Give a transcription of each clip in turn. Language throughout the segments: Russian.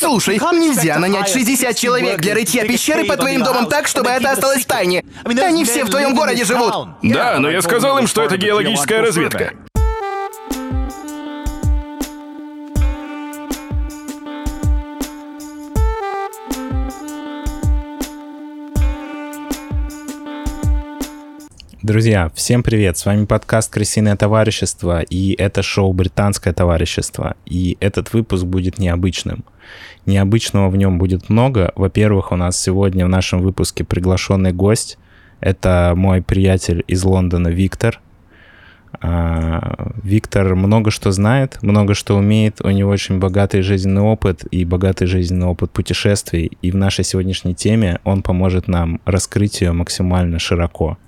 Слушай, нельзя нанять 60 человек для рытья пещеры под твоим домом так, чтобы это осталось в тайне. Они все в твоем городе живут. Да, но я сказал им, что это геологическая разведка. Друзья, всем привет! С вами подкаст «Крысиное товарищество», и это шоу «Британское товарищество». И этот выпуск будет необычным. Необычного в нем будет много. Во-первых, у нас сегодня в нашем выпуске приглашенный гость. Это мой приятель из Лондона Виктор. Виктор много что знает, много что умеет. У него очень богатый жизненный опыт и богатый жизненный опыт путешествий. И в нашей сегодняшней теме он поможет нам раскрыть ее максимально широко.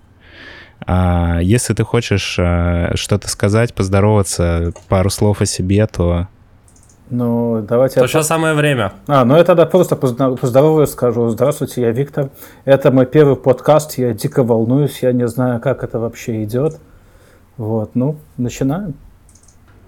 Если ты хочешь что-то сказать, поздороваться, пару слов о себе, то... Ну, давайте... То сейчас самое время. Я тогда просто поздороваюсь, скажу: здравствуйте, я Виктор. Это мой первый подкаст, я дико волнуюсь, я не знаю, как это вообще идет. Вот, начинаем.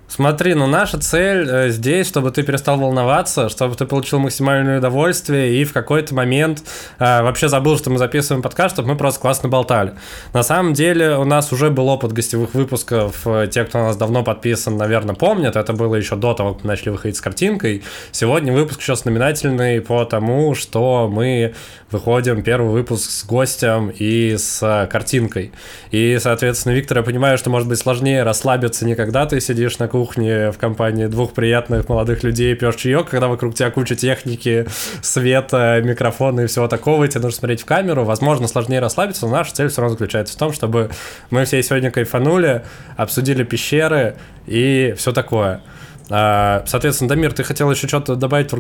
Смотри, наша цель здесь, чтобы ты перестал волноваться, чтобы ты получил максимальное удовольствие и в какой-то момент вообще забыл, что мы записываем подкаст, чтобы мы просто классно болтали. На самом деле у нас уже был опыт гостевых выпусков. Те, кто на нас давно подписан, наверное, помнят. Это было еще до того, как мы начали выходить с картинкой. Сегодня выпуск сейчас знаменательный по тому, что мы выходим первый выпуск с гостем и с картинкой. И, соответственно, Виктор, я понимаю, что может быть сложнее расслабиться не когда ты сидишь на кухне в компании двух приятных молодых людей, пьешь чаек, когда вокруг тебя куча техники, света, микрофона и всего такого, и тебе нужно смотреть в камеру. Возможно, сложнее расслабиться, но наша цель все равно заключается в том, чтобы мы все сегодня кайфанули, обсудили пещеры и все такое. Соответственно, Дамир, ты хотел еще что-то добавить в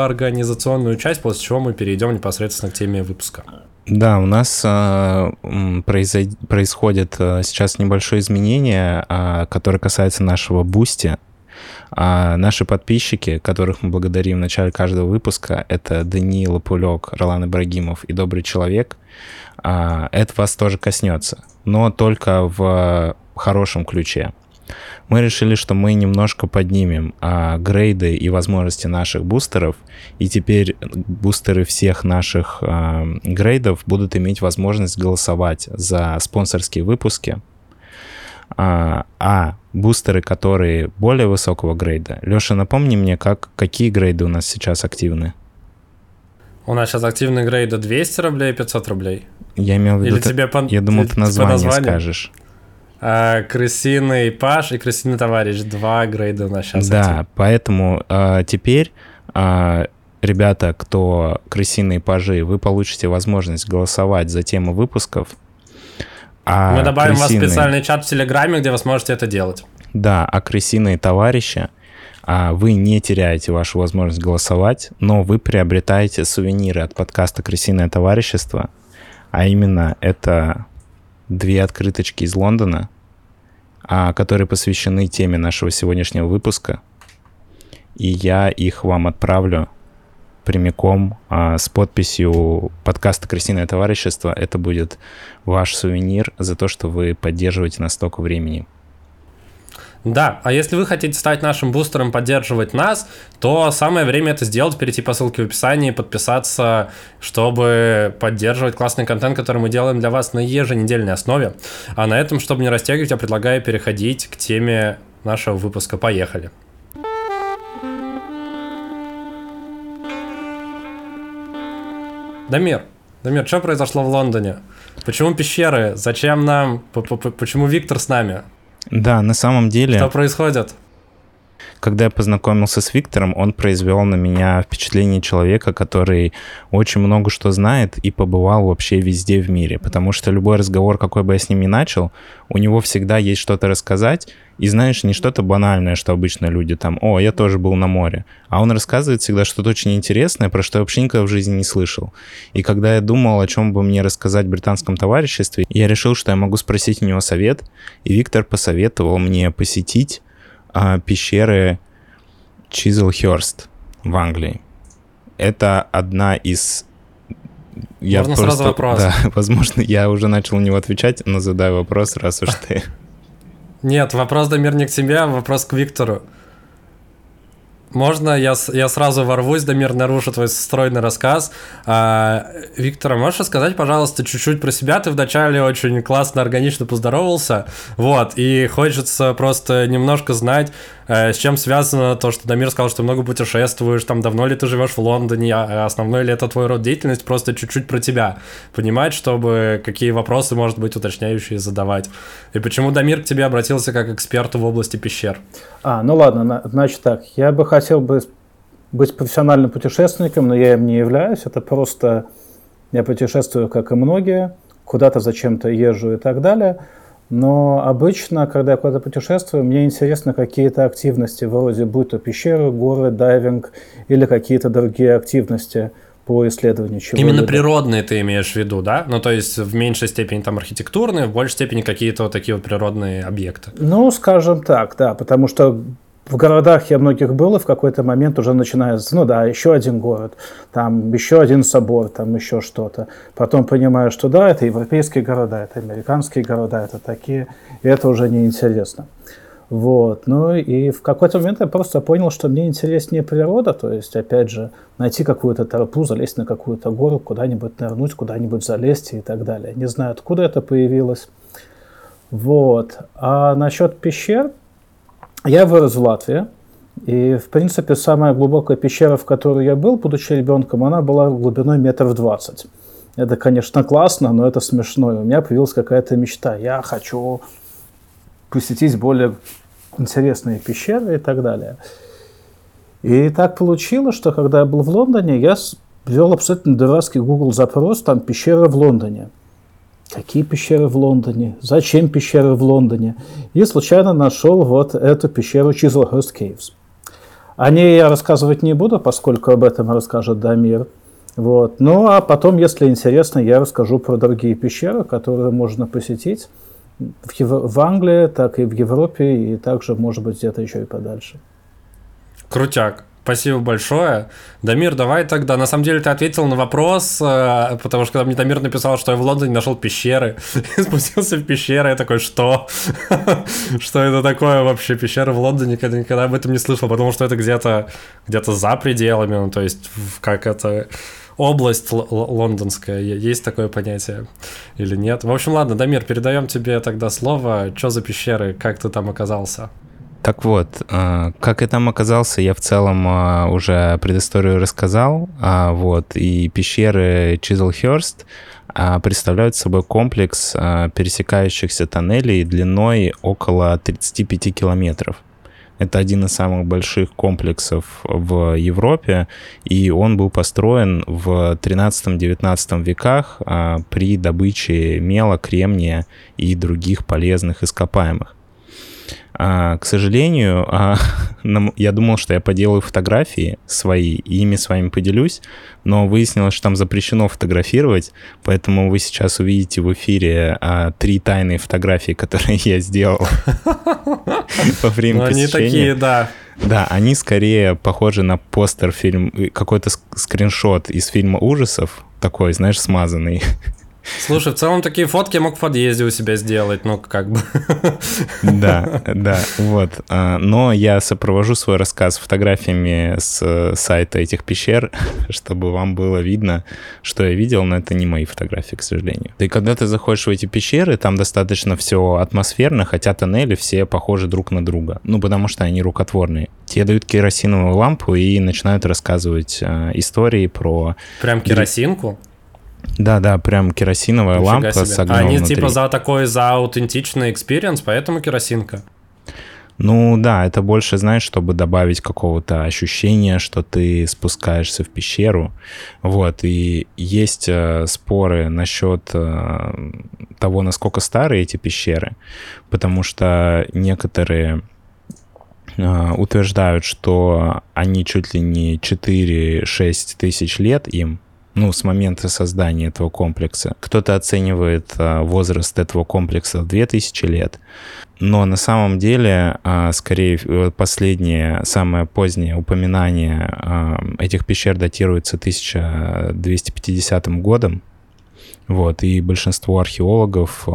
организационную часть, после чего мы перейдем непосредственно к теме выпуска. Да, у нас происходит сейчас небольшое изменение, которое касается нашего Бусти. Наши подписчики, которых мы благодарим в начале каждого выпуска, это Даниил Пулек, Ролан Ибрагимов и Добрый Человек. Это вас тоже коснется, но только в хорошем ключе. Мы решили, что мы немножко поднимем грейды и возможности наших бустеров, и теперь бустеры всех наших грейдов будут иметь возможность голосовать за спонсорские выпуски, а бустеры, которые более высокого грейда... Леша, напомни мне, какие грейды у нас сейчас активны? У нас сейчас активны грейды 200 рублей и 500 рублей. Я имел в виду... Я думал, ты название скажешь. Крысиный паж и крысиный товарищ. Два грейда у нас сейчас. Да, поэтому теперь, ребята, кто крысиные пажи, вы получите возможность голосовать за тему выпусков. Мы добавим вас в специальный чат в Телеграме, где вы сможете это делать. Да, а крысиные товарищи, вы не теряете вашу возможность голосовать, но вы приобретаете сувениры от подкаста «Крысиное товарищество». А именно это... 2 открыточки из Лондона, которые посвящены теме нашего сегодняшнего выпуска. И я их вам отправлю прямиком с подписью подкаста «Крысиное товарищество». Это будет ваш сувенир за то, что вы поддерживаете нас столько времени. Да, а если вы хотите стать нашим бустером, поддерживать нас, то самое время это сделать, перейти по ссылке в описании, подписаться, чтобы поддерживать классный контент, который мы делаем для вас на еженедельной основе. А на этом, чтобы не растягивать, я предлагаю переходить к теме нашего выпуска. Поехали! Дамир, что произошло в Лондоне? Почему пещеры? Зачем нам? Почему Виктор с нами? Да, на самом деле... Что происходит? Когда я познакомился с Виктором, он произвел на меня впечатление человека, который очень много что знает и побывал вообще везде в мире. Потому что любой разговор, какой бы я с ним ни начал, у него всегда есть что-то рассказать. И знаешь, не что-то банальное, что обычно люди там: «О, я тоже был на море». А он рассказывает всегда что-то очень интересное, про что я вообще никогда в жизни не слышал. И когда я думал, о чем бы мне рассказать в британском товариществе, я решил, что я могу спросить у него совет. И Виктор посоветовал мне посетить пещеры Чизлхерст в Англии. Это одна из... Можно сразу вопрос? Да, возможно, я уже начал на него отвечать, но задаю вопрос, раз уж ты... Нет, вопрос, Дамир, не к тебе, а вопрос к Виктору. Можно я сразу ворвусь, Дамир, нарушу твой стройный рассказ. Виктор, можешь рассказать, пожалуйста, чуть-чуть про себя? Ты вначале очень классно, органично поздоровался, вот, и хочется просто немножко знать, с чем связано то, что Дамир сказал, что много путешествуешь, там, давно ли ты живешь в Лондоне, основной ли это твой род деятельности, просто чуть-чуть про тебя понимать, чтобы какие вопросы, может быть, уточняющие задавать. И почему Дамир к тебе обратился как эксперту в области пещер? Ну ладно, значит так, я бы хотел бы быть профессиональным путешественником, но я им не являюсь. Это просто я путешествую, как и многие, куда-то зачем-то езжу и так далее. Но обычно, когда я куда-то путешествую, мне интересны какие-то активности, вроде будь то пещеры, горы, дайвинг или какие-то другие активности по исследованию чего-либо. Именно природные ты имеешь в виду, да? Ну, то есть в меньшей степени там архитектурные, в большей степени какие-то вот такие вот природные объекты. Ну, скажем так, да, потому что в городах я многих был, и в какой-то момент уже начинается, ну да, еще один город, там еще один собор, там еще что-то. Потом понимаешь, что да, это европейские города, это американские города, это такие, и это уже неинтересно. Вот, ну и в какой-то момент я просто понял, что мне интереснее природа, то есть, опять же, найти какую-то тропу, залезть на какую-то гору, куда-нибудь нырнуть, куда-нибудь залезть и так далее. Не знаю, откуда это появилось. Вот, а насчет пещер. Я вырос в Латвии, и, в принципе, самая глубокая пещера, в которой я был, будучи ребенком, она была глубиной 20 метров. Это, конечно, классно, но это смешно, и у меня появилась какая-то мечта. Я хочу посетить более интересные пещеры и так далее. И так получилось, что когда я был в Лондоне, я ввел абсолютно дурацкий Google-запрос, там пещеры в Лондоне. Какие пещеры в Лондоне? Зачем пещеры в Лондоне? И случайно нашел вот эту пещеру Chislehurst Caves. О ней я рассказывать не буду, поскольку об этом расскажет Дамир. Вот. Ну а потом, если интересно, я расскажу про другие пещеры, которые можно посетить в Англии, так и в Европе, и также, может быть, где-то еще и подальше. Крутяк. Спасибо большое. Дамир, давай тогда. На самом деле ты ответил на вопрос, потому что когда мне Дамир написал, что я в Лондоне нашел пещеры, и спустился в пещеры, я такой, что? Что это такое вообще? Пещеры в Лондоне? Я никогда об этом не слышал, потому что это где-то за пределами, ну, то есть как это... область лондонская, есть такое понятие или нет? В общем, ладно, Дамир, передаем тебе тогда слово. Что за пещеры? Как ты там оказался? Так вот, как я там оказался, я в целом уже предысторию рассказал, вот, и пещеры Чизлхерст представляют собой комплекс пересекающихся тоннелей длиной около 35 километров. Это один из самых больших комплексов в Европе, и он был построен в 13-19 веках при добыче мела, кремния и других полезных ископаемых. К сожалению, я думал, что я поделаю фотографии свои, и ими с вами поделюсь, но выяснилось, что там запрещено фотографировать, поэтому вы сейчас увидите в эфире 3 тайные фотографии, которые я сделал во время посещения. Они такие, да. Да, они скорее похожи на постер фильм, какой-то скриншот из фильма ужасов, такой, знаешь, смазанный. Слушай, в целом такие фотки я мог в подъезде у себя сделать, ну как бы. Да, вот. Но я сопровожу свой рассказ фотографиями с сайта этих пещер, чтобы вам было видно, что я видел, но это не мои фотографии, к сожалению. Да и когда ты заходишь в эти пещеры, там достаточно все атмосферно, хотя тоннели все похожи друг на друга, ну потому что они рукотворные. Тебе дают керосиновую лампу и начинают рассказывать истории про... Прям керосинку? Да, прям керосиновая Нифига лампа себе. С огнем внутри. Они типа за такой, за аутентичный экспириенс, поэтому керосинка. Ну да, это больше, знаешь, чтобы добавить какого-то ощущения, что ты спускаешься в пещеру. Вот, и есть споры насчет того, насколько старые эти пещеры, потому что некоторые... утверждают, что они чуть ли не 4-6 тысяч лет им, ну, с момента создания этого комплекса. Кто-то оценивает возраст этого комплекса в 2000 лет, но на самом деле, скорее, последнее, самое позднее упоминание этих пещер датируется 1250 годом, Вот, и большинство археологов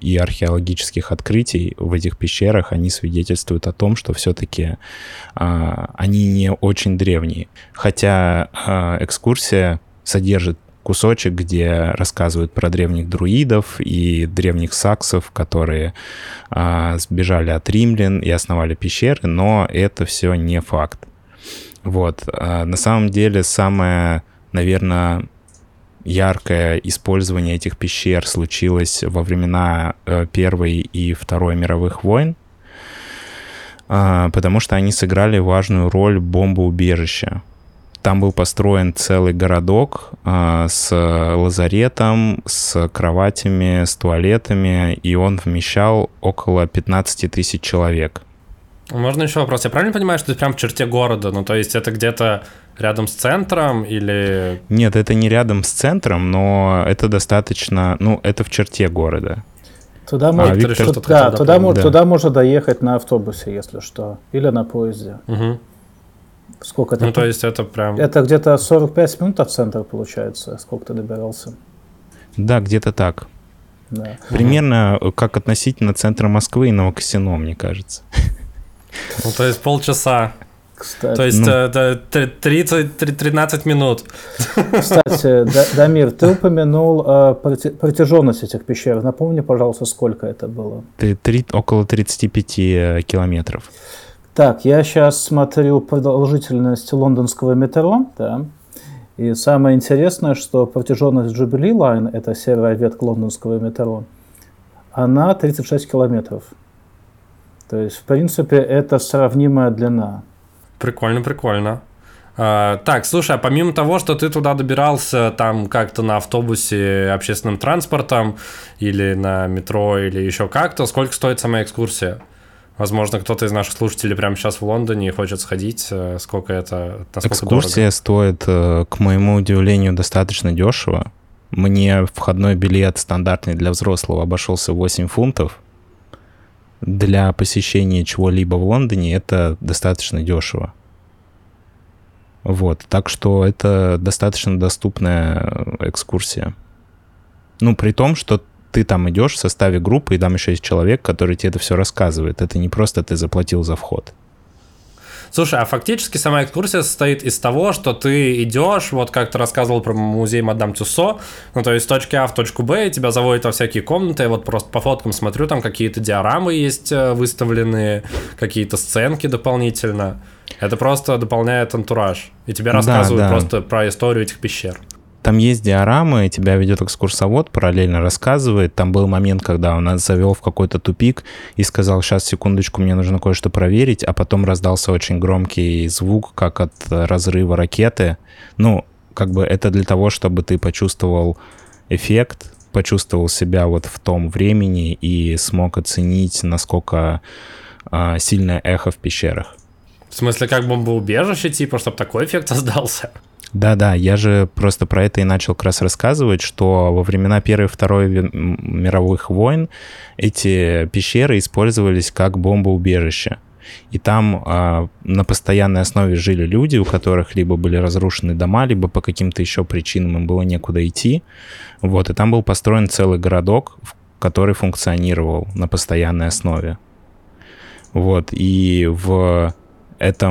и археологических открытий в этих пещерах, они свидетельствуют о том, что все-таки они не очень древние. Хотя экскурсия содержит кусочек, где рассказывают про древних друидов и древних саксов, которые сбежали от римлян и основали пещеры, но это все не факт. Вот, на самом деле самое, наверное, яркое использование этих пещер случилось во времена Первой и Второй мировых войн, потому что они сыграли важную роль бомбоубежища. Там был построен целый городок с лазаретом, с кроватями, с туалетами, и он вмещал около 15 тысяч человек. Можно еще вопрос? Я правильно понимаю, что это прям в черте города? Ну, то есть это где-то рядом с центром или... Нет, это не рядом с центром, но это достаточно... Ну, это в черте города. Туда, туда можно доехать на автобусе, если что, или на поезде. Угу. Сколько это? Ну, то есть это прям... Это где-то 45 минут от центра получается, сколько ты добирался. Да, где-то так. Да. Примерно как относительно центра Москвы и Новокосино, мне кажется. Ну, то есть полчаса. Кстати, то есть 13 минут. Кстати, Дамир, ты упомянул протяженность этих пещер. Напомни, пожалуйста, сколько это было? Около 35 километров. Так, я сейчас смотрю продолжительность лондонского метро, да, и самое интересное, что протяженность Jubilee Line, это серая ветка лондонского метро, она 36 километров. То есть, в принципе, это сравнимая длина. Прикольно, прикольно. Так, слушай, а помимо того, что ты туда добирался там как-то на автобусе, общественным транспортом, или на метро, или еще как-то, сколько стоит сама экскурсия? Возможно, кто-то из наших слушателей прямо сейчас в Лондоне и хочет сходить. Сколько это? Экскурсия стоит, к моему удивлению, достаточно дешево. Мне входной билет стандартный для взрослого обошелся 8 фунтов. Для посещения чего-либо в Лондоне это достаточно дешево. Вот, так что это достаточно доступная экскурсия. Ну, при том, что ты там идешь в составе группы, и там еще есть человек, который тебе это все рассказывает. Это не просто ты заплатил за вход. Слушай, а фактически сама экскурсия состоит из того, что ты идешь, вот как ты рассказывал про музей Мадам Тюссо, ну то есть с точки А в точку Б, и тебя заводят во всякие комнаты, я вот просто по фоткам смотрю, там какие-то диорамы есть выставленные, какие-то сценки дополнительно. Это просто дополняет антураж. И тебе рассказывают просто про историю этих пещер. Там есть диорамы, тебя ведет экскурсовод, параллельно рассказывает. Там был момент, когда он нас завел в какой-то тупик и сказал, сейчас, секундочку, мне нужно кое-что проверить, а потом раздался очень громкий звук, как от разрыва ракеты. Ну, как бы это для того, чтобы ты почувствовал эффект, почувствовал себя вот в том времени и смог оценить, насколько сильное эхо в пещерах. В смысле, как бомбоубежище, типа, чтобы такой эффект создался? Да-да, я же просто про это и начал как раз рассказывать, что во времена Первой и Второй мировых войн эти пещеры использовались как бомбоубежище. И там на постоянной основе жили люди, у которых либо были разрушены дома, либо по каким-то еще причинам им было некуда идти. Вот, и там был построен целый городок, который функционировал на постоянной основе. Вот, и в это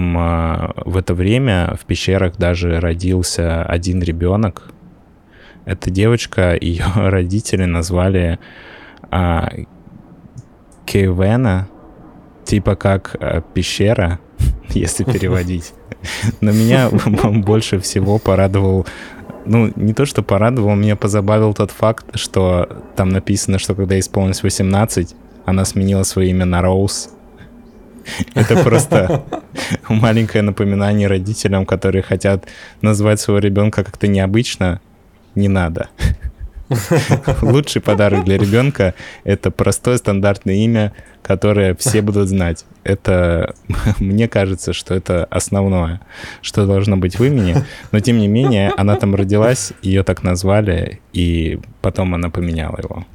время в пещерах даже родился один ребенок. Эта девочка, ее родители назвали Кевена, типа как пещера, если переводить. Но меня больше всего порадовал, ну, не то, что порадовал, меня позабавил тот факт, что там написано, что когда исполнилось 18, она сменила свое имя на Роуз. Это просто маленькое напоминание родителям, которые хотят назвать своего ребенка как-то необычно. Не надо. Лучший подарок для ребенка — это простое стандартное имя, которое все будут знать. Это, мне кажется, что это основное, что должно быть в имени. Но, тем не менее, она там родилась, ее так назвали, и потом она поменяла его.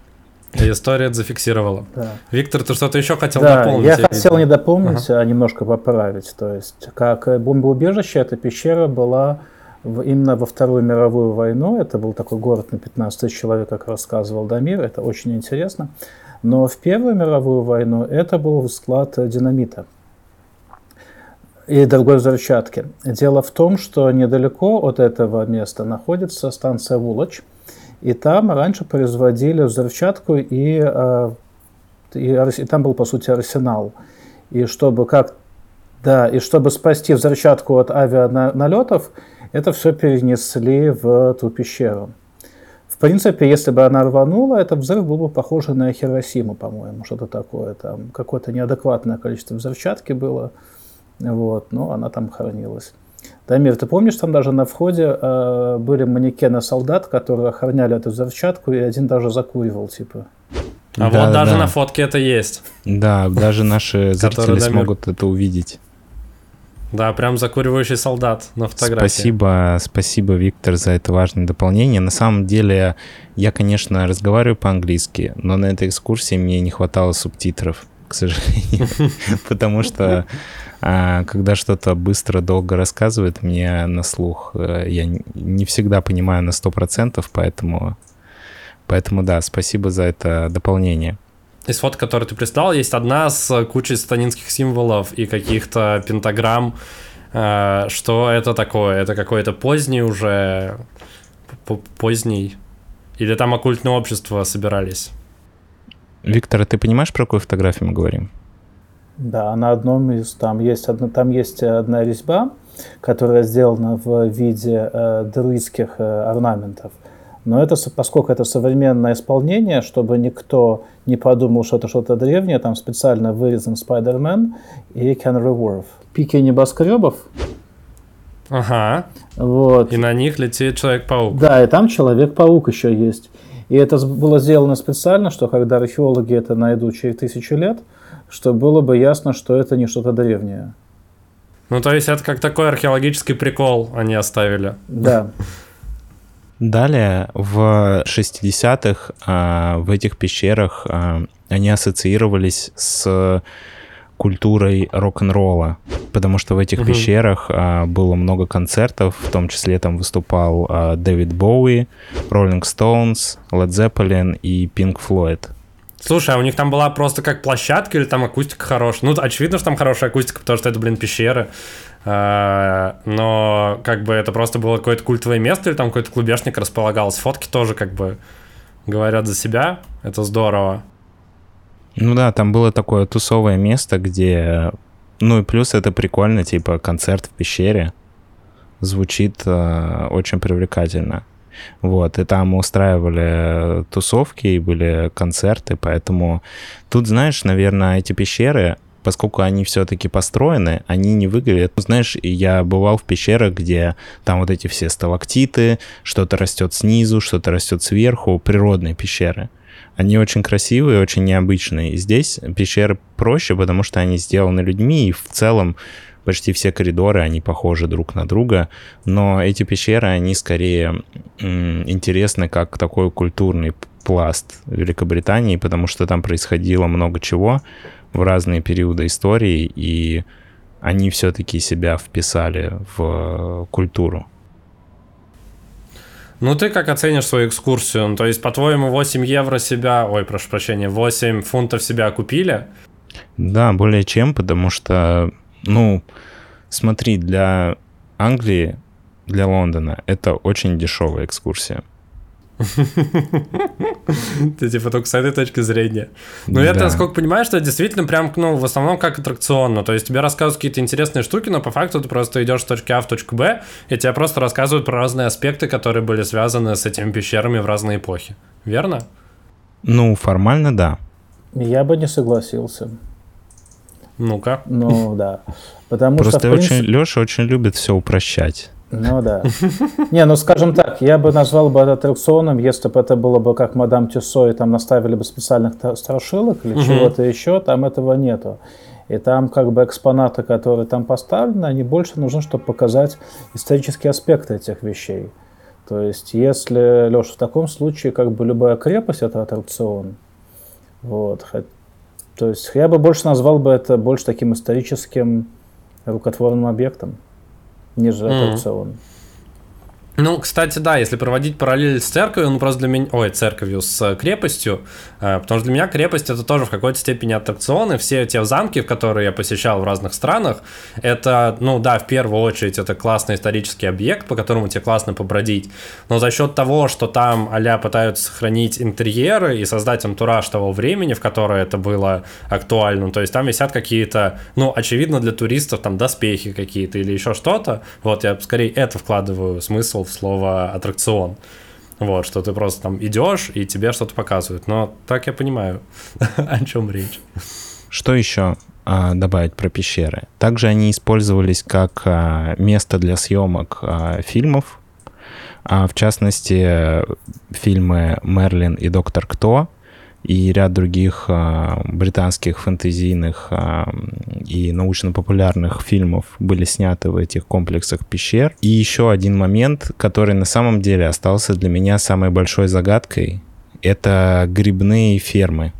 И история зафиксировала. Да. Виктор, ты что-то еще хотел дополнить? Я хотел не дополнить, а немножко поправить. То есть, как бомбоубежище, эта пещера была именно во Вторую мировую войну. Это был такой город на 15 тысяч человек, как рассказывал Дамир. Это очень интересно. Но в Первую мировую войну это был склад динамита и другой взрывчатки. Дело в том, что недалеко от этого места находится станция Вулоч. И там раньше производили взрывчатку, и там был, по сути, арсенал. И чтобы спасти взрывчатку от авианалетов, это все перенесли в ту пещеру. В принципе, если бы она рванула, этот взрыв был бы похож на Хиросиму, по-моему, что-то такое. Там какое-то неадекватное количество взрывчатки было, вот, но она там хранилась. Дамир, ты помнишь, там даже на входе были манекены солдат, которые охраняли эту взрывчатку, и один даже закуривал, типа. А да, вот даже да. На фотке это есть. Да, даже наши зрители смогут это увидеть. Да, прям закуривающий солдат на фотографии. Спасибо, Виктор, за это важное дополнение. На самом деле, я, конечно, разговариваю по-английски, но на этой экскурсии мне не хватало субтитров, к сожалению. Потому что, когда что-то быстро, долго рассказывает мне на слух, я не всегда понимаю на 100%, поэтому да, спасибо за это дополнение. Из фото, которые ты прислал, есть одна с кучей сатанинских символов и каких-то пентаграмм. Что это такое? Это какой-то поздний уже... Поздний? Или там оккультное общество собирались? Виктор, ты понимаешь, про какую фотографию мы говорим? Да, на одном из... Там есть одна резьба, которая сделана в виде друидских орнаментов. Но это, поскольку это современное исполнение, чтобы никто не подумал, что это что-то древнее, там специально вырезан Спайдермен и Канары Уорф. Пики небоскребов. Ага. Вот. И на них летит Человек-паук. Да, и там Человек-паук еще есть. И это было сделано специально, что когда археологи это найдут через 1000 лет, что было бы ясно, что это не что-то древнее. Ну, то есть это как такой археологический прикол они оставили. Да. Далее, в 60-х в этих пещерах они ассоциировались с культурой рок-н-ролла, потому что в этих пещерах было много концертов, в том числе там выступал Дэвид Боуи, Роллинг Стоунс, Лед Зеппелин и Пинк Флойд. Слушай, а у них там была просто как площадка или там акустика хорошая? Ну, очевидно, что там хорошая акустика, потому что это, пещеры. Но как бы это просто было какое-то культовое место или там какой-то клубешник располагался. Фотки тоже как бы говорят за себя. Это здорово. Ну да, там было такое тусовое место, где... Ну и плюс это прикольно, типа концерт в пещере. Звучит очень привлекательно. Вот, и там устраивали тусовки и были концерты, поэтому тут, знаешь, наверное, эти пещеры, поскольку они все-таки построены, они не выглядят. Знаешь, я бывал в пещерах, где там вот эти все сталактиты, что-то растет снизу, что-то растет сверху, природные пещеры. Они очень красивые, очень необычные. Здесь пещеры проще, потому что они сделаны людьми, и в целом почти все коридоры, они похожи друг на друга, но эти пещеры, они скорее интересны как такой культурный пласт Великобритании, потому что там происходило много чего в разные периоды истории, и они все-таки себя вписали в культуру. Ну, ты как оценишь свою экскурсию? Ну, то есть, по-твоему, 8 фунтов себя купили? Да, более чем, потому что... Ну, смотри, для Англии, для Лондона это очень дешевая экскурсия. Ты типа только с этой точки зрения. Ну, я-то, насколько понимаю, что это действительно прям, ну, в основном как аттракционно. То есть тебе рассказывают какие-то интересные штуки, но по факту ты просто идешь с точки А в точку Б, и тебе просто рассказывают про разные аспекты, которые были связаны с этими пещерами в разные эпохи. Верно? Ну, формально, да. Я бы не согласился. Ну-ка. Ну, да. Потому просто что, Леша очень любит все упрощать. Ну, да. Не, ну, скажем так, я бы назвал бы это аттракционом, если бы это было бы как мадам Тюссо, и там наставили бы специальных страшилок или чего-то еще, там этого нету. И там как бы экспонаты, которые там поставлены, они больше нужны, чтобы показать исторические аспекты этих вещей. То есть, если, Леша, в таком случае как бы любая крепость – это аттракцион. Вот, то есть я бы больше назвал бы это больше таким историческим рукотворным объектом, нежели аттракцион. Ну, кстати, да, если проводить параллель с церковью, ну, просто для меня... Ой, церковью с крепостью, потому что для меня крепость — это тоже в какой-то степени аттракцион, и все те замки, которые я посещал в разных странах, это, ну, да, в первую очередь, это классный исторический объект, по которому тебе классно побродить, но за счет того, что там а-ля пытаются сохранить интерьеры и создать антураж того времени, в которое это было актуально, то есть там висят какие-то, ну, очевидно, для туристов там доспехи какие-то или еще что-то, вот, я скорее это вкладываю смысл в слово аттракцион. Вот, что ты просто там идешь и тебе что-то показывают. Но так я понимаю, о чем речь. Что еще добавить про пещеры? Также они использовались как место для съемок фильмов. В частности, фильмы «Мерлин» и «Доктор Кто» и ряд других британских фэнтезийных и научно-популярных фильмов были сняты в этих комплексах пещер. И еще один момент, который на самом деле остался для меня самой большой загадкой, это грибные фермы.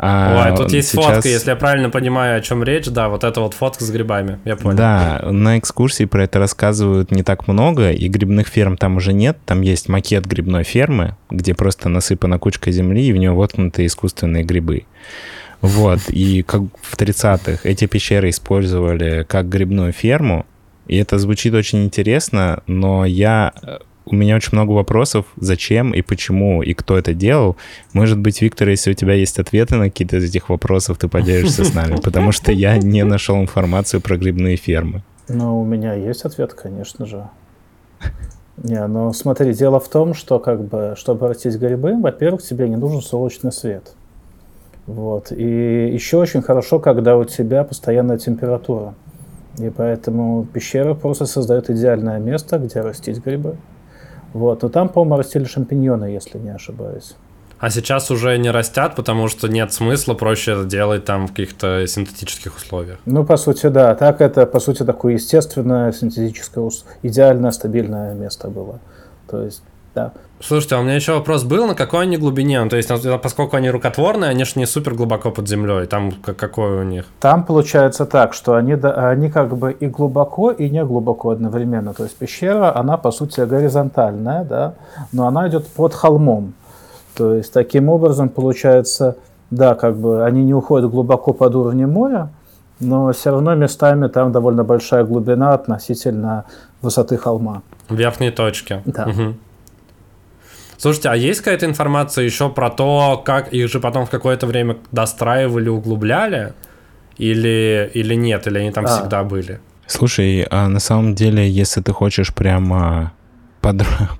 Ой, тут есть фотка, если я правильно понимаю, о чем речь, да, вот эта вот фотка с грибами, я понял. Да, на экскурсии про это рассказывают не так много, и грибных ферм там уже нет, там есть макет грибной фермы, где просто насыпана кучка земли, и в нее воткнуты искусственные грибы. Вот, и как в 30-х эти пещеры использовали как грибную ферму, и это звучит очень интересно, но у меня очень много вопросов, зачем и почему, и кто это делал. Может быть, Виктор, если у тебя есть ответы на какие-то из этих вопросов, ты поделишься с нами, потому что я не нашел информацию про грибные фермы. Ну, у меня есть ответ, конечно же. Не, ну смотри, дело в том, что чтобы растить грибы, во-первых, тебе не нужен солнечный свет. Вот. И еще очень хорошо, когда у тебя постоянная температура. И поэтому пещера просто создает идеальное место, где растить грибы. Вот, но там, по-моему, растили шампиньоны, если не ошибаюсь. А сейчас уже не растят, потому что нет смысла, проще это делать там в каких-то синтетических условиях. Ну, по сути, да. Так это, по сути, такое естественное, синтетическое, идеально стабильное место было. То есть, да. Слушайте, а у меня еще вопрос был, на какой они глубине? Ну, то есть, поскольку они рукотворные, они же не супер глубоко под землей. Там какое у них? Там получается так, что они как бы и глубоко, и не глубоко одновременно. То есть пещера, она по сути горизонтальная, да, но она идет под холмом. То есть таким образом получается, да, как бы они не уходят глубоко под уровнем моря, но все равно местами там довольно большая глубина относительно высоты холма. Верхние точки. Да. Угу. Слушайте, а есть какая-то информация еще про то, как их же потом в какое-то время достраивали, углубляли? Или нет? Или они там всегда были? Слушай, а на самом деле, если ты хочешь прямо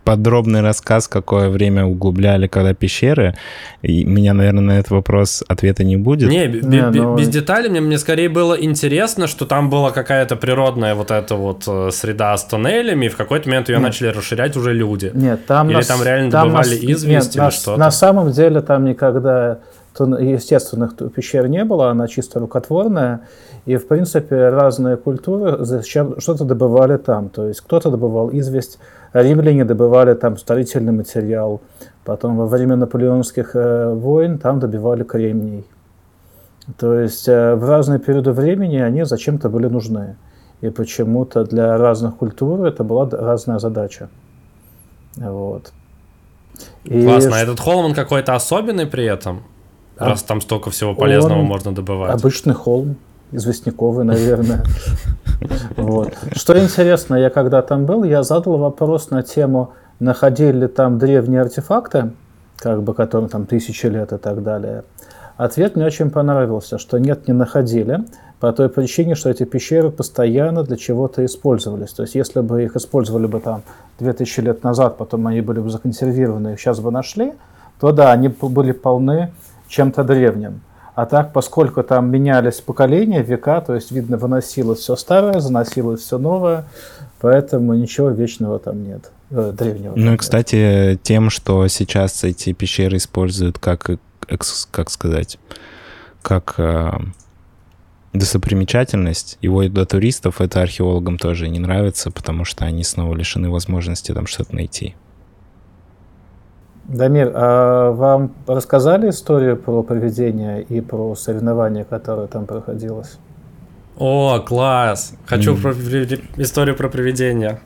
подробный рассказ, какое время углубляли, когда пещеры, и меня, наверное, на этот вопрос ответа не будет. Не, без деталей. Мне скорее было интересно, что там была какая-то природная вот эта вот среда с тоннелями, и в какой-то момент ее начали расширять уже люди. Нет, там там реально добывали известь или что-то. На самом деле там никогда естественных пещер не было, она чисто рукотворная, и, в принципе, разные культуры что-то добывали там, то есть кто-то добывал известь, римляне добывали там строительный материал, потом во время наполеоновских войн там добывали кремний. То есть в разные периоды времени они зачем-то были нужны, и почему-то для разных культур это была разная задача. Вот. Классно, а этот холм, он какой-то особенный при этом? Раз там столько всего полезного можно добывать. Обычный холм, известняковый, наверное. Вот. Что интересно, я когда там был, я задал вопрос на тему, находили ли там древние артефакты, как бы которым там 1000 лет и так далее. Ответ мне очень понравился, что нет, не находили, по той причине, что эти пещеры постоянно для чего-то использовались. То есть, если бы их использовали бы там 2000 лет назад, потом они были бы законсервированы, их сейчас бы нашли, то да, они были полны чем-то древним. А так, поскольку там менялись поколения, века, то есть, видно, выносилось все старое, заносилось все новое, поэтому ничего вечного там нет, древнего. Ну и, кстати, тем, что сейчас эти пещеры используют как достопримечательность, его и для туристов, это археологам тоже не нравится, потому что они снова лишены возможности там что-то найти. Дамир, а вам рассказали историю про привидения и про соревнования, которые там проходилось? О, класс! Хочу историю про привидения.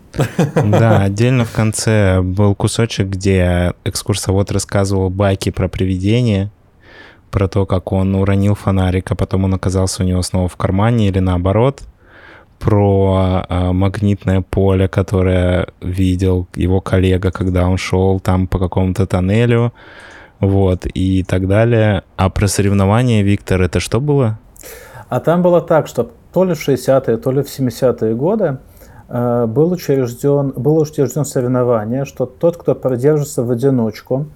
Да, отдельно в конце был кусочек, где экскурсовод рассказывал байки про привидения, про то, как он уронил фонарик, а потом он оказался у него снова в кармане или наоборот, про магнитное поле, которое видел его коллега, когда он шел там по какому-то тоннелю, вот, и так далее. А про соревнования, Виктор, это что было? А там было так, что то ли в 60-е, то ли в 70-е годы было учреждено соревнование, что тот, кто продержится в одиночку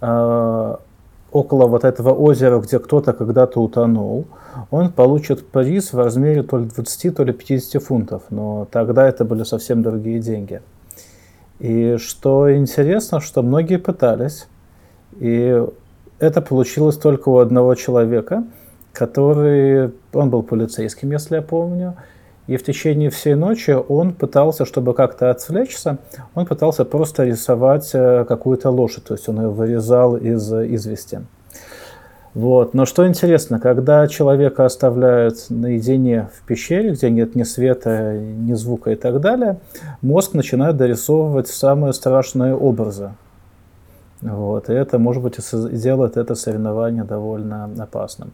около вот этого озера, где кто-то когда-то утонул, он получит приз в размере то ли 20, то ли 50 фунтов. Но тогда это были совсем другие деньги. И что интересно, что многие пытались, и это получилось только у одного человека, который, он был полицейским, если я помню, и в течение всей ночи он пытался, чтобы как-то отвлечься, он пытался просто рисовать какую-то лошадь, то есть он ее вырезал из извести. Вот. Но что интересно, когда человека оставляют наедине в пещере, где нет ни света, ни звука и так далее, мозг начинает дорисовывать самые страшные образы. Вот. И это, может быть, делает это соревнование довольно опасным.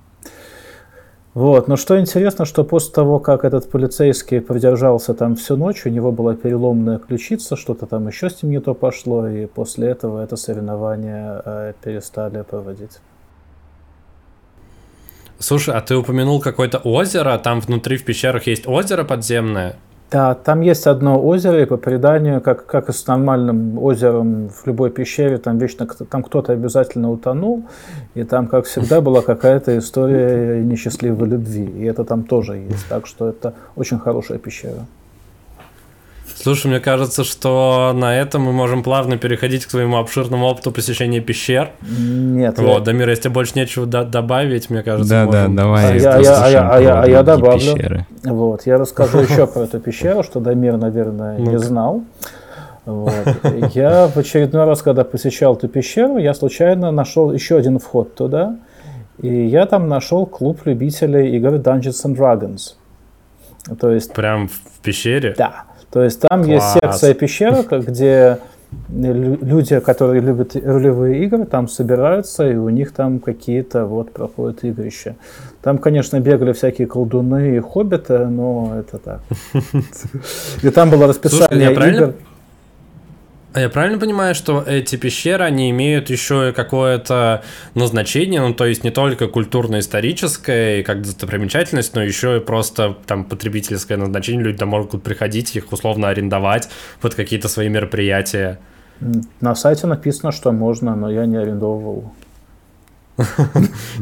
Вот. Но что интересно, что после того, как этот полицейский продержался там всю ночь, у него была переломная ключица, что-то там еще с ним не то пошло, и после этого это соревнование перестали проводить. Слушай, а ты упомянул какое-то озеро, там внутри в пещерах есть озеро подземное? Да, там есть одно озеро, и по преданию, как и с нормальным озером в любой пещере, там вечно там кто-то обязательно утонул, и там, как всегда, была какая-то история несчастливой любви, и это там тоже есть, так что это очень хорошая пещера. Слушай, мне кажется, что на этом мы можем плавно переходить к твоему обширному опыту посещения пещер. Нет. Вот, Дамир, если больше нечего добавить, мне кажется, можем... Да, давай. Я добавлю. Пещеры. Вот, я расскажу еще про эту пещеру, что Дамир, наверное, не знал. Вот. Я в очередной раз, когда посещал эту пещеру, я случайно нашел еще один вход туда, и я там нашел клуб любителей игр Dungeons and Dragons. То есть... Прям в пещере? Да. То есть там есть секция пещерок, где люди, которые любят ролевые игры, там собираются, и у них там какие-то вот проходят игрища. Там, конечно, бегали всякие колдуны и хоббиты, но это так. И там было расписание игр. А я правильно понимаю, что эти пещеры, они имеют еще какое-то назначение, ну, то есть не только культурно-историческое и как достопримечательность, но еще и просто там потребительское назначение, люди там могут приходить, их условно арендовать под какие-то свои мероприятия? На сайте написано, что можно, но я не арендовывал.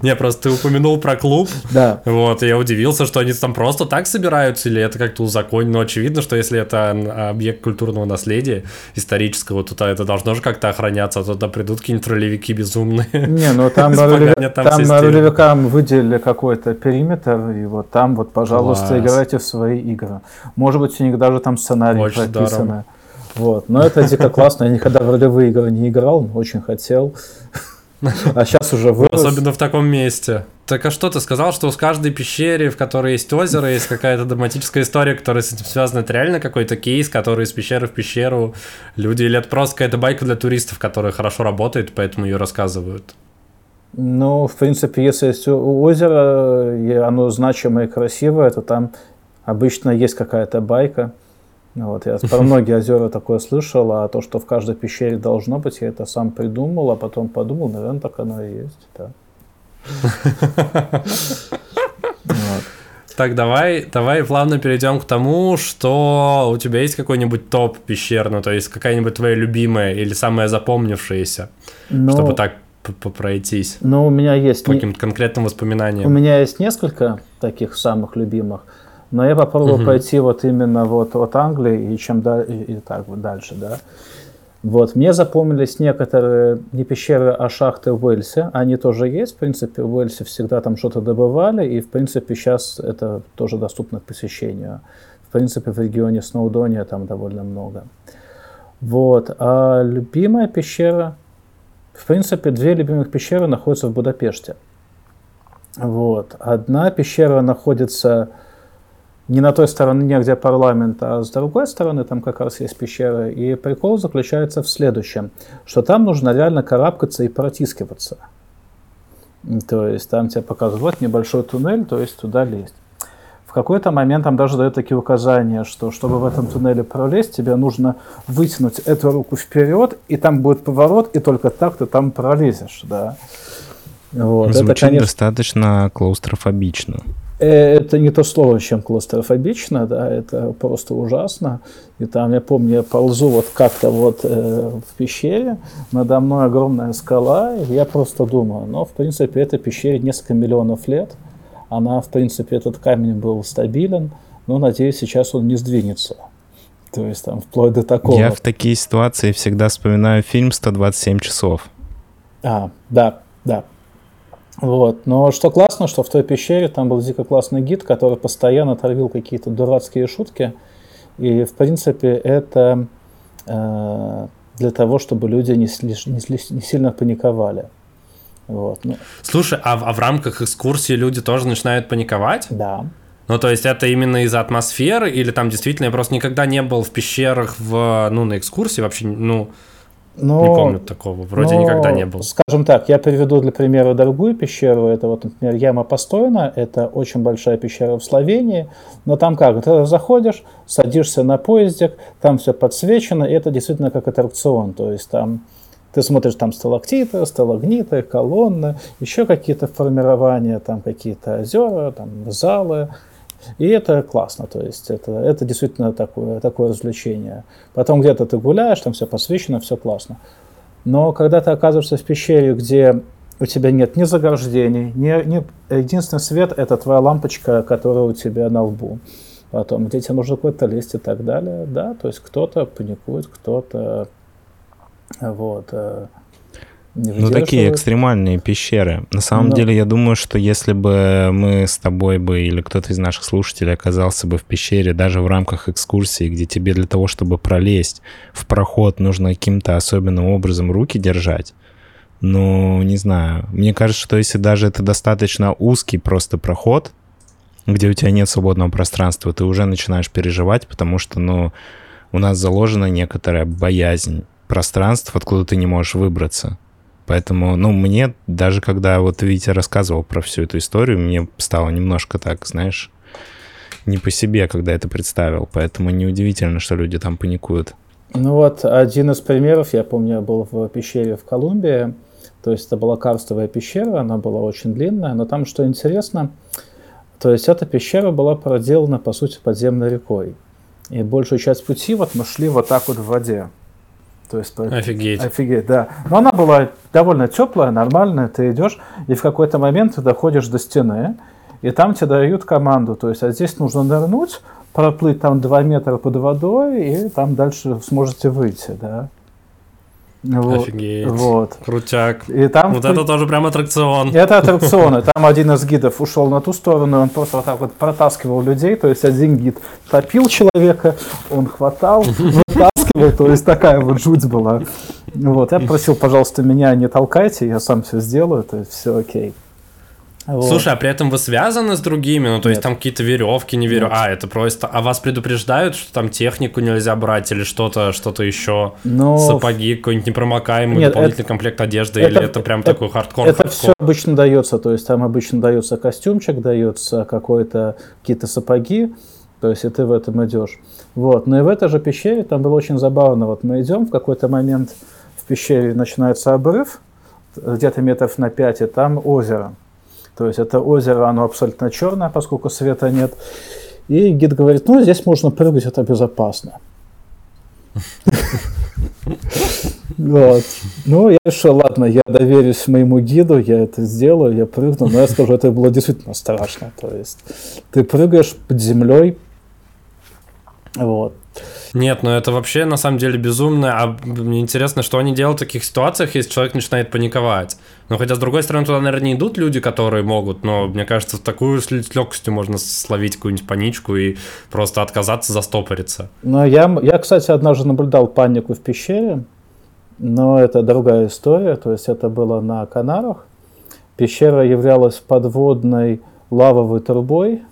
Не, просто ты упомянул про клуб. Да. Вот, я удивился, что они там просто так собираются, или это как-то узаконено. Очевидно, что если это объект культурного наследия, исторического, то это должно же как-то охраняться, а туда придут какие-нибудь ролевики безумные. Не, ну там ролевикам выделили какой-то периметр, и вот там вот, пожалуйста, играйте в свои игры. Может быть, у них даже там сценарий прописаны. Вот, но это дико классно. Я никогда в ролевые игры не играл, очень хотел. А сейчас уже вырос. Особенно в таком месте. Так а что ты сказал, что в каждой пещере, в которой есть озеро, есть какая-то драматическая история, которая с этим связана? Это реально какой-то кейс, который из пещеры в пещеру люди, или это просто какая-то байка для туристов, которая хорошо работает, поэтому ее рассказывают? Ну, в принципе, если есть озеро, и оно значимое и красивое, то там обычно есть какая-то байка. Вот, я про многие озера такое слышал, а то, что в каждой пещере должно быть, я это сам придумал, а потом подумал, наверное, так оно и есть. Да. Вот. Так, давай плавно перейдем к тому, что у тебя есть какой-нибудь топ пещер, ну, то есть какая-нибудь твоя любимая или самая запомнившаяся, чтобы так пройтись. Но у меня есть... По каким-то конкретным воспоминаниям. У меня есть несколько таких самых любимых. Но я попробую пойти вот именно вот от Англии и чем и так вот дальше, да. Вот, мне запомнились некоторые не пещеры, а шахты в Уэльсе. Они тоже есть, в принципе, в Уэльсе всегда там что-то добывали, и, в принципе, сейчас это тоже доступно к посещению. В принципе, в регионе Сноудония там довольно много. Вот, а любимая пещера... В принципе, две любимых пещеры находятся в Будапеште. Вот, одна пещера находится... не на той стороне, негде парламент, а с другой стороны, там как раз есть пещеры. И прикол заключается в следующем, что там нужно реально карабкаться и протискиваться. То есть там тебе показывают небольшой туннель, то есть туда лезть. В какой-то момент там даже дают такие указания, что чтобы в этом туннеле пролезть, тебе нужно вытянуть эту руку вперед, и там будет поворот, и только так ты там пролезешь. Да. Вот. Звучит это, конечно, достаточно клаустрофобично. Это не то слово, чем клаустрофобично, да, это просто ужасно. И там, я помню, я ползу вот как-то вот в пещере, надо мной огромная скала, и я просто думаю, ну, в принципе, этой пещере несколько миллионов лет, она, в принципе, этот камень был стабилен, но, надеюсь, сейчас он не сдвинется. То есть там вплоть до такого. Я в такие ситуации всегда вспоминаю фильм «127 часов». А, да, да. Вот. Но что классно, что в той пещере там был дико классный гид, который постоянно травил какие-то дурацкие шутки. И, в принципе, это для того, чтобы люди не сильно паниковали. Вот. Ну. Слушай, а в рамках экскурсии люди тоже начинают паниковать? Да. Ну, то есть это именно из-за атмосферы? Или там действительно я просто никогда не был в пещерах на экскурсии вообще, не помню такого, вроде никогда не было. Скажем так, я приведу для примера другую пещеру, это вот, например, яма Постойна, это очень большая пещера в Словении, но там как, ты заходишь, садишься на поездик, там все подсвечено, и это действительно как аттракцион, то есть там ты смотришь там сталактиты, сталагниты, колонны, еще какие-то формирования, там какие-то озера, там залы. И это классно, то есть это действительно такое развлечение. Потом где-то ты гуляешь, там все посвящено, все классно. Но когда ты оказываешься в пещере, где у тебя нет ни заграждений, единственный свет – это твоя лампочка, которая у тебя на лбу. Потом где тебе нужно куда-то лезть и так далее. Да, то есть кто-то паникует, кто-то такие экстремальные пещеры. На самом деле, я думаю, что если бы мы с тобой бы или кто-то из наших слушателей оказался бы в пещере, даже в рамках экскурсии, где тебе для того, чтобы пролезть в проход, нужно каким-то особенным образом руки держать, не знаю. Мне кажется, что если даже это достаточно узкий просто проход, где у тебя нет свободного пространства, ты уже начинаешь переживать, потому что, у нас заложена некоторая боязнь пространств, откуда ты не можешь выбраться. Поэтому, мне даже когда Витя рассказывал про всю эту историю, мне стало немножко так, знаешь, не по себе, когда это представил. Поэтому неудивительно, что люди там паникуют. Один из примеров, я помню, я был в пещере в Колумбии. То есть это была карстовая пещера, она была очень длинная. Но там, что интересно, то есть эта пещера была проделана, по сути, подземной рекой. И большую часть пути мы шли вот так вот в воде. То есть, Офигеть, да. Но она была довольно теплая, нормальная, ты идешь, и в какой-то момент ты доходишь до стены, и там тебе дают команду, то есть, здесь нужно нырнуть, проплыть там 2 метра под водой, и там дальше сможете выйти, да. Офигеть, крутяк. И там это тоже прям аттракцион. Это аттракцион, и там один из гидов ушел на ту сторону, он просто вот так вот протаскивал людей, то есть один гид топил человека, он хватал, то есть такая вот жуть была. Я просил, пожалуйста, меня не толкайте, я сам все сделаю, то есть все окей. Слушай, а при этом вы связаны с другими? Есть там какие-то веревки, не веревки? А, это просто... А вас предупреждают, что там технику нельзя брать или что-то еще? Сапоги, какой-нибудь непромокаемый, дополнительный комплект одежды? Или это прям такой хардкор? Это все обычно дается, то есть там обычно дается костюмчик, дается какие-то сапоги. То есть и ты в этом идешь. Но и в этой же пещере там было очень забавно. Мы идем, в какой-то момент в пещере начинается обрыв, где-то метров на 5, и там озеро. То есть это озеро, оно абсолютно черное, поскольку света нет. И гид говорит, здесь можно прыгать, это безопасно. Я решил, ладно, я доверюсь моему гиду, я это сделаю, я прыгну. Но я скажу, это было действительно страшно. То есть ты прыгаешь под землей. Нет, это вообще на самом деле безумно. А мне интересно, что они делают в таких ситуациях, если человек начинает паниковать. Хотя, с другой стороны, туда, наверное, не идут люди, которые могут, но, мне кажется, в такую с легкостью можно словить какую-нибудь паничку и просто отказаться, застопориться. Я, кстати, однажды наблюдал панику в пещере, но это другая история, то есть это было на Канарах. Пещера являлась подводной лавовой трубой.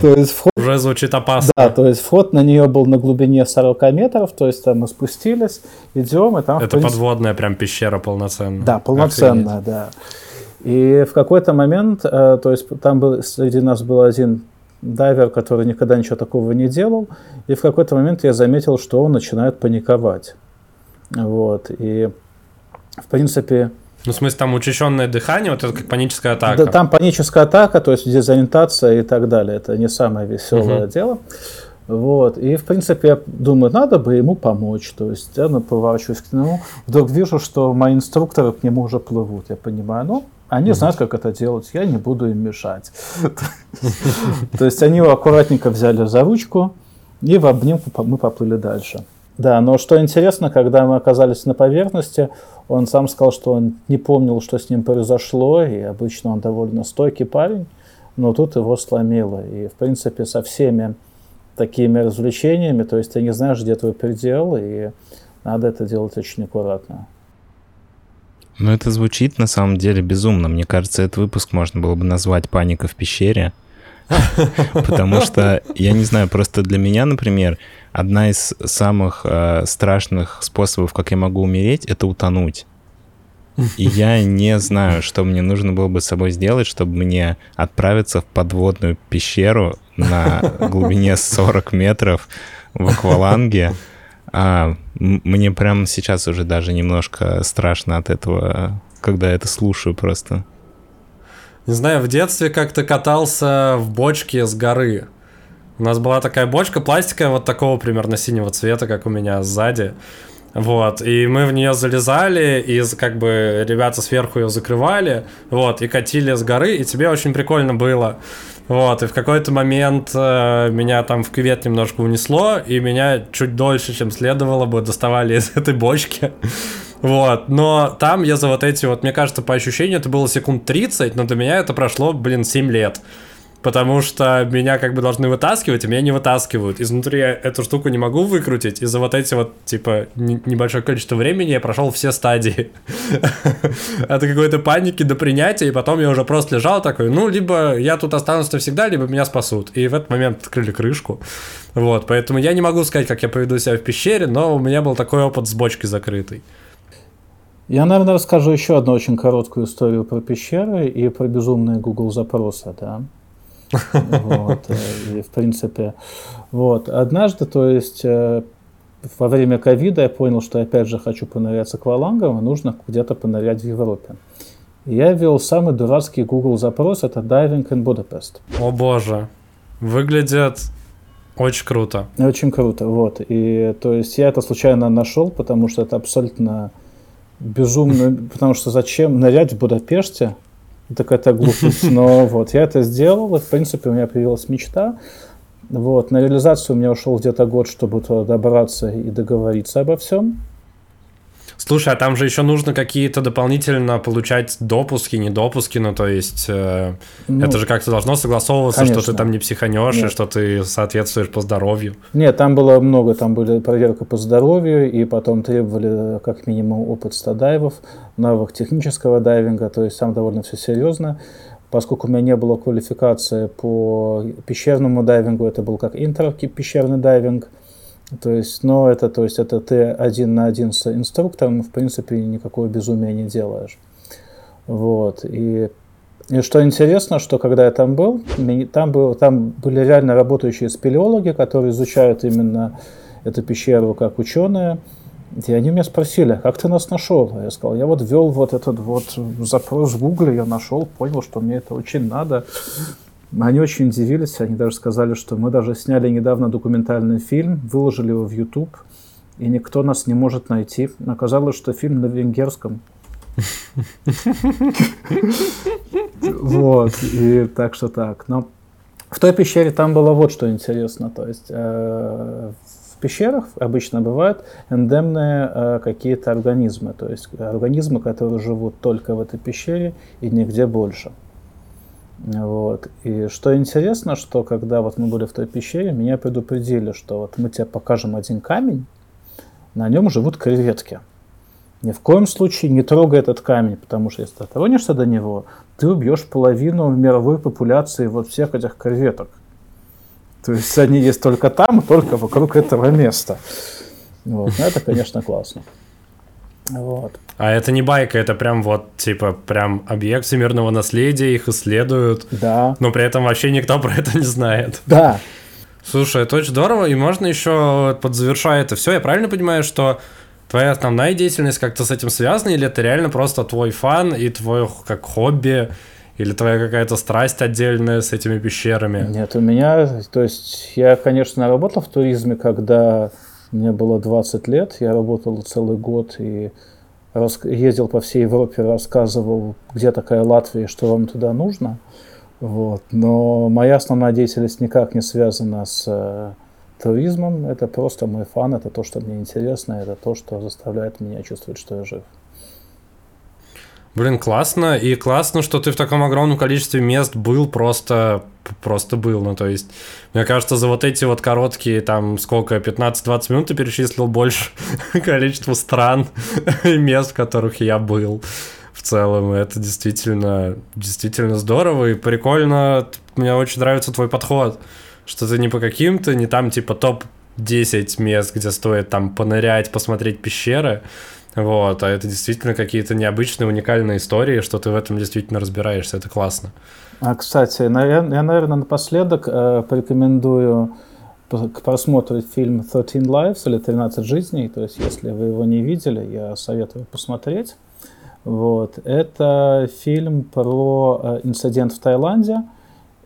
То есть вход... Уже звучит опасно. Да, то есть вход на нее был на глубине 40 метров, то есть там мы спустились, идем, и там... Это принципе... подводная прям пещера полноценная. Да, полноценная, да. И в какой-то момент, то есть там был, среди нас был один дайвер, который никогда ничего такого не делал, и в какой-то момент я заметил, что он начинает паниковать. Вот, и в принципе... Ну, в смысле, там учащенное дыхание, вот это как паническая атака. Да, там паническая атака, то есть дезориентация и так далее. Это не самое веселое дело. Вот. И, в принципе, я думаю, надо бы ему помочь. То есть я поворачиваюсь к нему. Вдруг вижу, что мои инструкторы к нему уже плывут. Я понимаю, ну, они знают, как это делать. Я не буду им мешать. То есть они его аккуратненько взяли за ручку, и в обнимку мы поплыли дальше. Да, но что интересно, когда мы оказались на поверхности, он сам сказал, что он не помнил, что с ним произошло, и обычно он довольно стойкий парень, но тут его сломило. И, в принципе, со всеми такими развлечениями, то есть ты не знаешь, где твой предел, и надо это делать очень аккуратно. Ну, это звучит на самом деле безумно. Мне кажется, этот выпуск можно было бы назвать «Паника в пещере». Потому что, я не знаю, просто для меня, например, одна из самых страшных способов, как я могу умереть, это утонуть. И я не знаю, что мне нужно было бы с собой сделать, чтобы мне отправиться в подводную пещеру на глубине 40 метров в акваланге. Мне прямо сейчас уже даже немножко страшно от этого, когда это слушаю просто. Не знаю, в детстве как-то катался в бочке с горы. У нас была такая бочка пластиковая, вот такого примерно синего цвета, как у меня сзади. Вот, и мы в нее залезали, и как бы ребята сверху ее закрывали, вот, и катили с горы, и тебе очень прикольно было. Вот, и в какой-то момент меня там в кювет немножко унесло, и меня чуть дольше, чем следовало бы, доставали из этой бочки. Вот, но там я за вот эти вот, мне кажется, по ощущению это было секунд 30, но для меня это прошло, 7 лет. Потому что меня как бы должны вытаскивать, и меня не вытаскивают. Изнутри я эту штуку не могу выкрутить, и за вот эти вот, типа, небольшое количество времени я прошел все стадии. От какой-то паники до принятия, и потом я уже просто лежал такой, ну, либо я тут останусь навсегда, либо меня спасут. И в этот момент открыли крышку. Вот, поэтому я не могу сказать, как я поведу себя в пещере, но у меня был такой опыт с бочкой закрытой. Я, наверное, расскажу еще одну очень короткую историю про пещеры и про безумные Google-запросы, да. Вот, и, в принципе, вот. Однажды, то есть, во время ковида я понял, что опять же хочу понырять с аквалангом, и нужно где-то понырять в Европе. И я ввел самый дурацкий Google-запрос, это «Diving in Budapest». О боже, выглядит очень круто. Очень круто, вот. И, то есть, я это случайно нашел, потому что это абсолютно безумно, потому что зачем нырять в Будапеште? Так это глупость, но вот я это сделал, и в принципе у меня появилась мечта. Вот, на реализацию у меня ушел где-то год, чтобы туда добраться и договориться обо всем. Слушай, а там же еще нужно какие-то дополнительно получать допуски, недопуски, ну то есть ну, это же как-то должно согласовываться, конечно. Что ты там не психанешь. Нет. И что ты соответствуешь по здоровью. Нет, там было много, там были проверка по здоровью, и потом требовали как минимум опыт 100 дайвов, навык технического дайвинга, то есть там довольно все серьезно. Поскольку у меня не было квалификации по пещерному дайвингу, это был как интро-пещерный дайвинг. То есть, но это, то есть, это ты один на один с инструктором, в принципе, никакого безумия не делаешь. Вот. И что интересно, что когда я там был, там были реально работающие спелеологи, которые изучают именно эту пещеру как ученые. И они меня спросили, как ты нас нашел? Я сказал, я вот ввел вот этот вот запрос в Гугле, я нашел, понял, что мне это очень надо. Они очень удивились, они даже сказали, что мы даже сняли недавно документальный фильм, выложили его в YouTube, и никто нас не может найти. Оказалось, что фильм на венгерском. Вот, и так что так. Но в той пещере там было вот что интересно. То есть в пещерах обычно бывают эндемные какие-то организмы. То есть организмы, которые живут только в этой пещере и нигде больше. Вот. И что интересно, что когда вот мы были в той пещере, меня предупредили, что вот мы тебе покажем один камень, на нем живут креветки. Ни в коем случае не трогай этот камень, потому что если ты дотронешься до него, ты убьешь половину мировой популяции вот всех этих креветок. То есть они есть только там и только вокруг этого места. Вот. Но это, конечно, классно. Вот. А это не байка, это прям вот, типа, прям объект всемирного наследия, их исследуют, да. Но при этом вообще никто про это не знает. Да. Слушай, это очень здорово, и можно еще, подзавершая это все, я правильно понимаю, что твоя основная деятельность как-то с этим связана, или это реально просто твой фан и твой как хобби, или твоя какая-то страсть отдельная с этими пещерами? Нет, у меня, то есть я, конечно, работал в туризме, когда... Мне было 20 лет, я работал целый год и ездил по всей Европе, рассказывал, где такая Латвия и что вам туда нужно. Вот. Но моя основная деятельность никак не связана с туризмом. Это просто мой фан, это то, что мне интересно, это то, что заставляет меня чувствовать, что я жив. Блин, классно. И классно, что ты в таком огромном количестве мест был, просто был. Ну, то есть, мне кажется, за вот эти вот короткие, там, сколько, 15-20 минут ты перечислил больше количество стран и мест, в которых я был в целом. И это действительно здорово и прикольно. Мне очень нравится твой подход, что ты не по каким-то, не там, типа, топ-10 мест, где стоит там понырять, посмотреть пещеры. Вот, а это действительно какие-то необычные, уникальные истории, что ты в этом действительно разбираешься, это классно. А, кстати, я, наверное, напоследок порекомендую к просмотру фильм 13 lives или 13 жизней, то есть если вы его не видели, я советую посмотреть. Вот. Это фильм про инцидент в Таиланде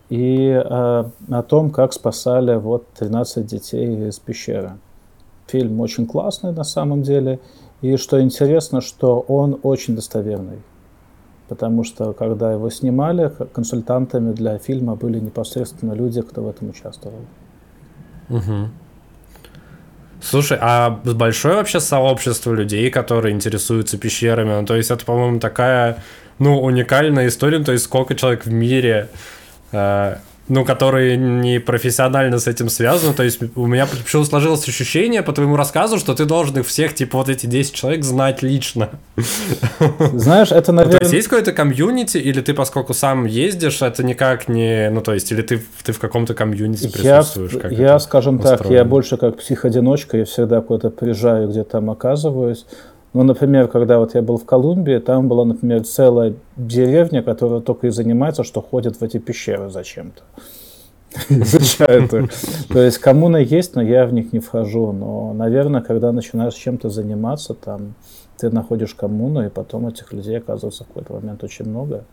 и о том, как спасали вот 13 детей из пещеры. Фильм очень классный на самом деле. И что интересно, что он очень достоверный, потому что, когда его снимали, консультантами для фильма были непосредственно люди, кто в этом участвовал. Угу. Слушай, а большое вообще сообщество людей, которые интересуются пещерами? Ну, то есть это, по-моему, такая, ну, уникальная история, то есть сколько человек в мире... Ну, которые не профессионально с этим связаны. То есть у меня почему-то сложилось ощущение по твоему рассказу, что ты должен их всех, типа, вот эти 10 человек знать лично. Знаешь, это, наверное... Ну, то есть есть какое-то комьюнити, или ты, поскольку сам ездишь, это никак не... Ну, то есть, или ты в каком-то комьюнити присутствуешь? Я, скажем так, я больше как психоодиночка, я всегда куда-то приезжаю, где там оказываюсь. Ну, например, когда вот я был в Колумбии, там была, например, целая деревня, которая только и занимается, что ходит в эти пещеры зачем-то. Изучают их. То есть коммуна есть, но я в них не вхожу. Но, наверное, когда начинаешь чем-то заниматься, там ты находишь коммуну, и потом этих людей оказывается в какой-то момент очень много.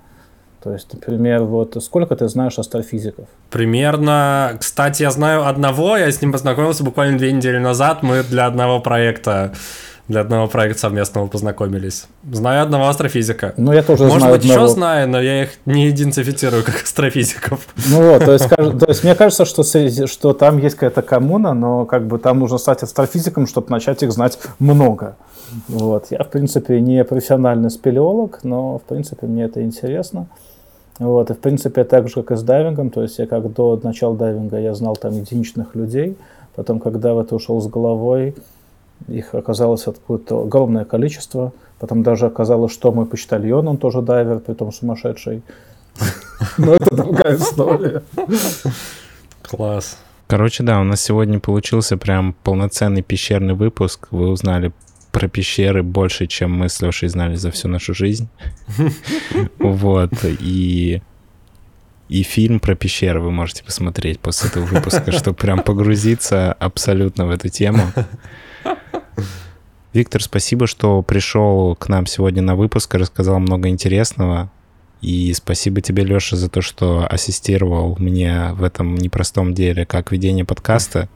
То есть, например, вот сколько ты знаешь астрофизиков? Примерно, кстати, я знаю одного, я с ним познакомился буквально 2 недели назад, мы для одного проекта совместного познакомились. Знаю одного астрофизика. Ну, я тоже знаю одного. Может быть, еще знаю, но я их не идентифицирую как астрофизиков. Ну вот, то есть мне кажется, что там есть какая-то коммуна, но как бы там нужно стать астрофизиком, чтобы начать их знать много. Вот. Я, в принципе, не профессиональный спелеолог, но, в принципе, мне это интересно. Вот. И, в принципе, так же, как и с дайвингом. То есть я как до начала дайвинга я знал там единичных людей. Потом, когда в это ушел с головой, их оказалось откуда-то огромное количество. Потом даже оказалось, что мой почтальон, он тоже дайвер, притом сумасшедший. Но это другая история. Класс. Короче, да, у нас сегодня получился прям полноценный пещерный выпуск. Вы узнали про пещеры больше, чем мы с Лешей знали за всю нашу жизнь. Вот. И фильм про пещеры вы можете посмотреть после этого выпуска, чтобы прям погрузиться абсолютно в эту тему. Виктор, спасибо, что пришел к нам сегодня на выпуск и рассказал много интересного. И спасибо тебе, Леша, за то, что ассистировал мне в этом непростом деле, как ведение подкаста.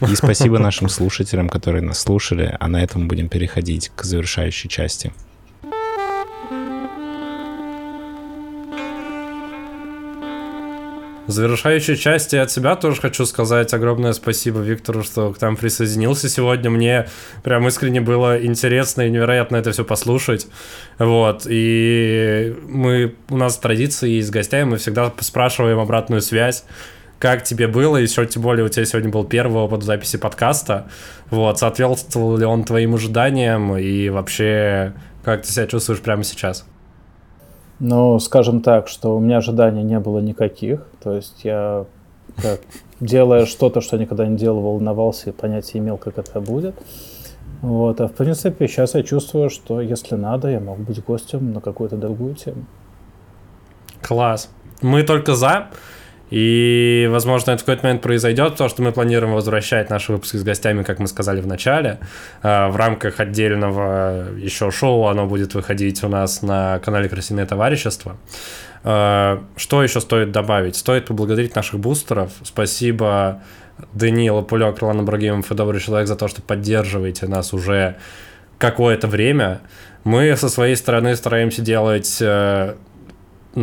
И спасибо нашим слушателям, которые нас слушали. А на этом мы будем переходить к завершающей части. В завершающей части от себя тоже хочу сказать огромное спасибо Виктору, что к нам присоединился сегодня. Мне прям искренне было интересно и невероятно это все послушать. Вот. И у нас традиции с гостями, мы всегда спрашиваем обратную связь. как тебе было, еще тем более у тебя сегодня был первый опыт записи подкаста, вот, соответствовал ли он твоим ожиданиям и вообще как ты себя чувствуешь прямо сейчас? Ну, скажем так, что у меня ожиданий не было никаких, то есть я, как, делая что-то, что никогда не делал, волновался и понятия имел, как это будет. Вот, а в принципе сейчас я чувствую, что если надо, я могу быть гостем на какую-то другую тему. Класс. Мы только за, и, возможно, это в какой-то момент произойдет, потому что мы планируем возвращать наши выпуски с гостями, как мы сказали в начале, в рамках отдельного еще шоу. Оно будет выходить у нас на канале «Крысиное товарищество». Что еще стоит добавить? Стоит поблагодарить наших бустеров. Спасибо Даниила Пулек, Ролан Ибрагимов и Добрый Человек за то, что поддерживаете нас уже какое-то время. Мы со своей стороны стараемся делать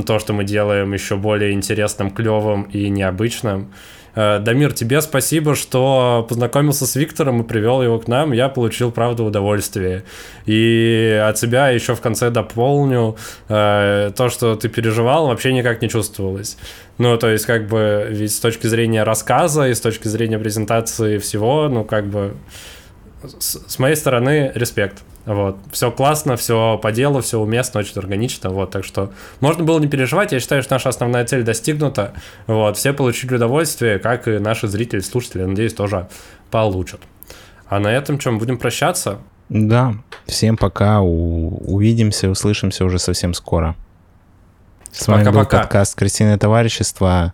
то, что мы делаем, еще более интересным, клевым и необычным. Дамир, тебе спасибо, что познакомился с Виктором и привел его к нам. Я получил, правда, удовольствие. И от тебя еще в конце дополню то, что ты переживал, вообще никак не чувствовалось. Ну, то есть, как бы, ведь с точки зрения рассказа и с точки зрения презентации всего, ну, как бы, с моей стороны, респект. Вот. Все классно, все по делу, все уместно, очень органично. Вот. Так что можно было не переживать. Я считаю, что наша основная цель достигнута. Вот. Все получили удовольствие, как и наши зрители, слушатели, надеюсь, тоже получат. А на этом чем? Будем прощаться? Да. Всем пока. Увидимся, услышимся уже совсем скоро. С вами был подкаст «Крысиное товарищество».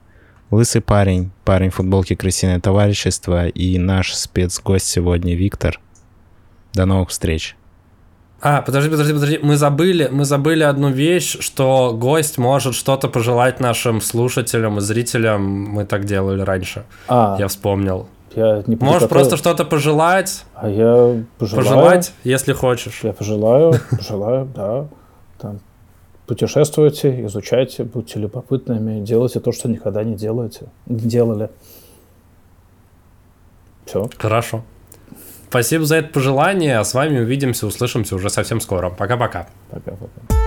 Лысый парень, парень в футболке «Крысиное товарищество» и наш спецгость сегодня Виктор. До новых встреч. Подожди. Мы забыли одну вещь, что гость может что-то пожелать нашим слушателям и зрителям. Мы так делали раньше. Я вспомнил. Я не можешь просто что-то пожелать. А я пожелаю. Пожелать, если хочешь. Я пожелаю, да. Там, путешествуйте, изучайте, будьте любопытными, делайте то, что никогда не делали. Все. Хорошо. Спасибо за это пожелание, а с вами увидимся, услышимся уже совсем скоро. Пока-пока. Пока-пока.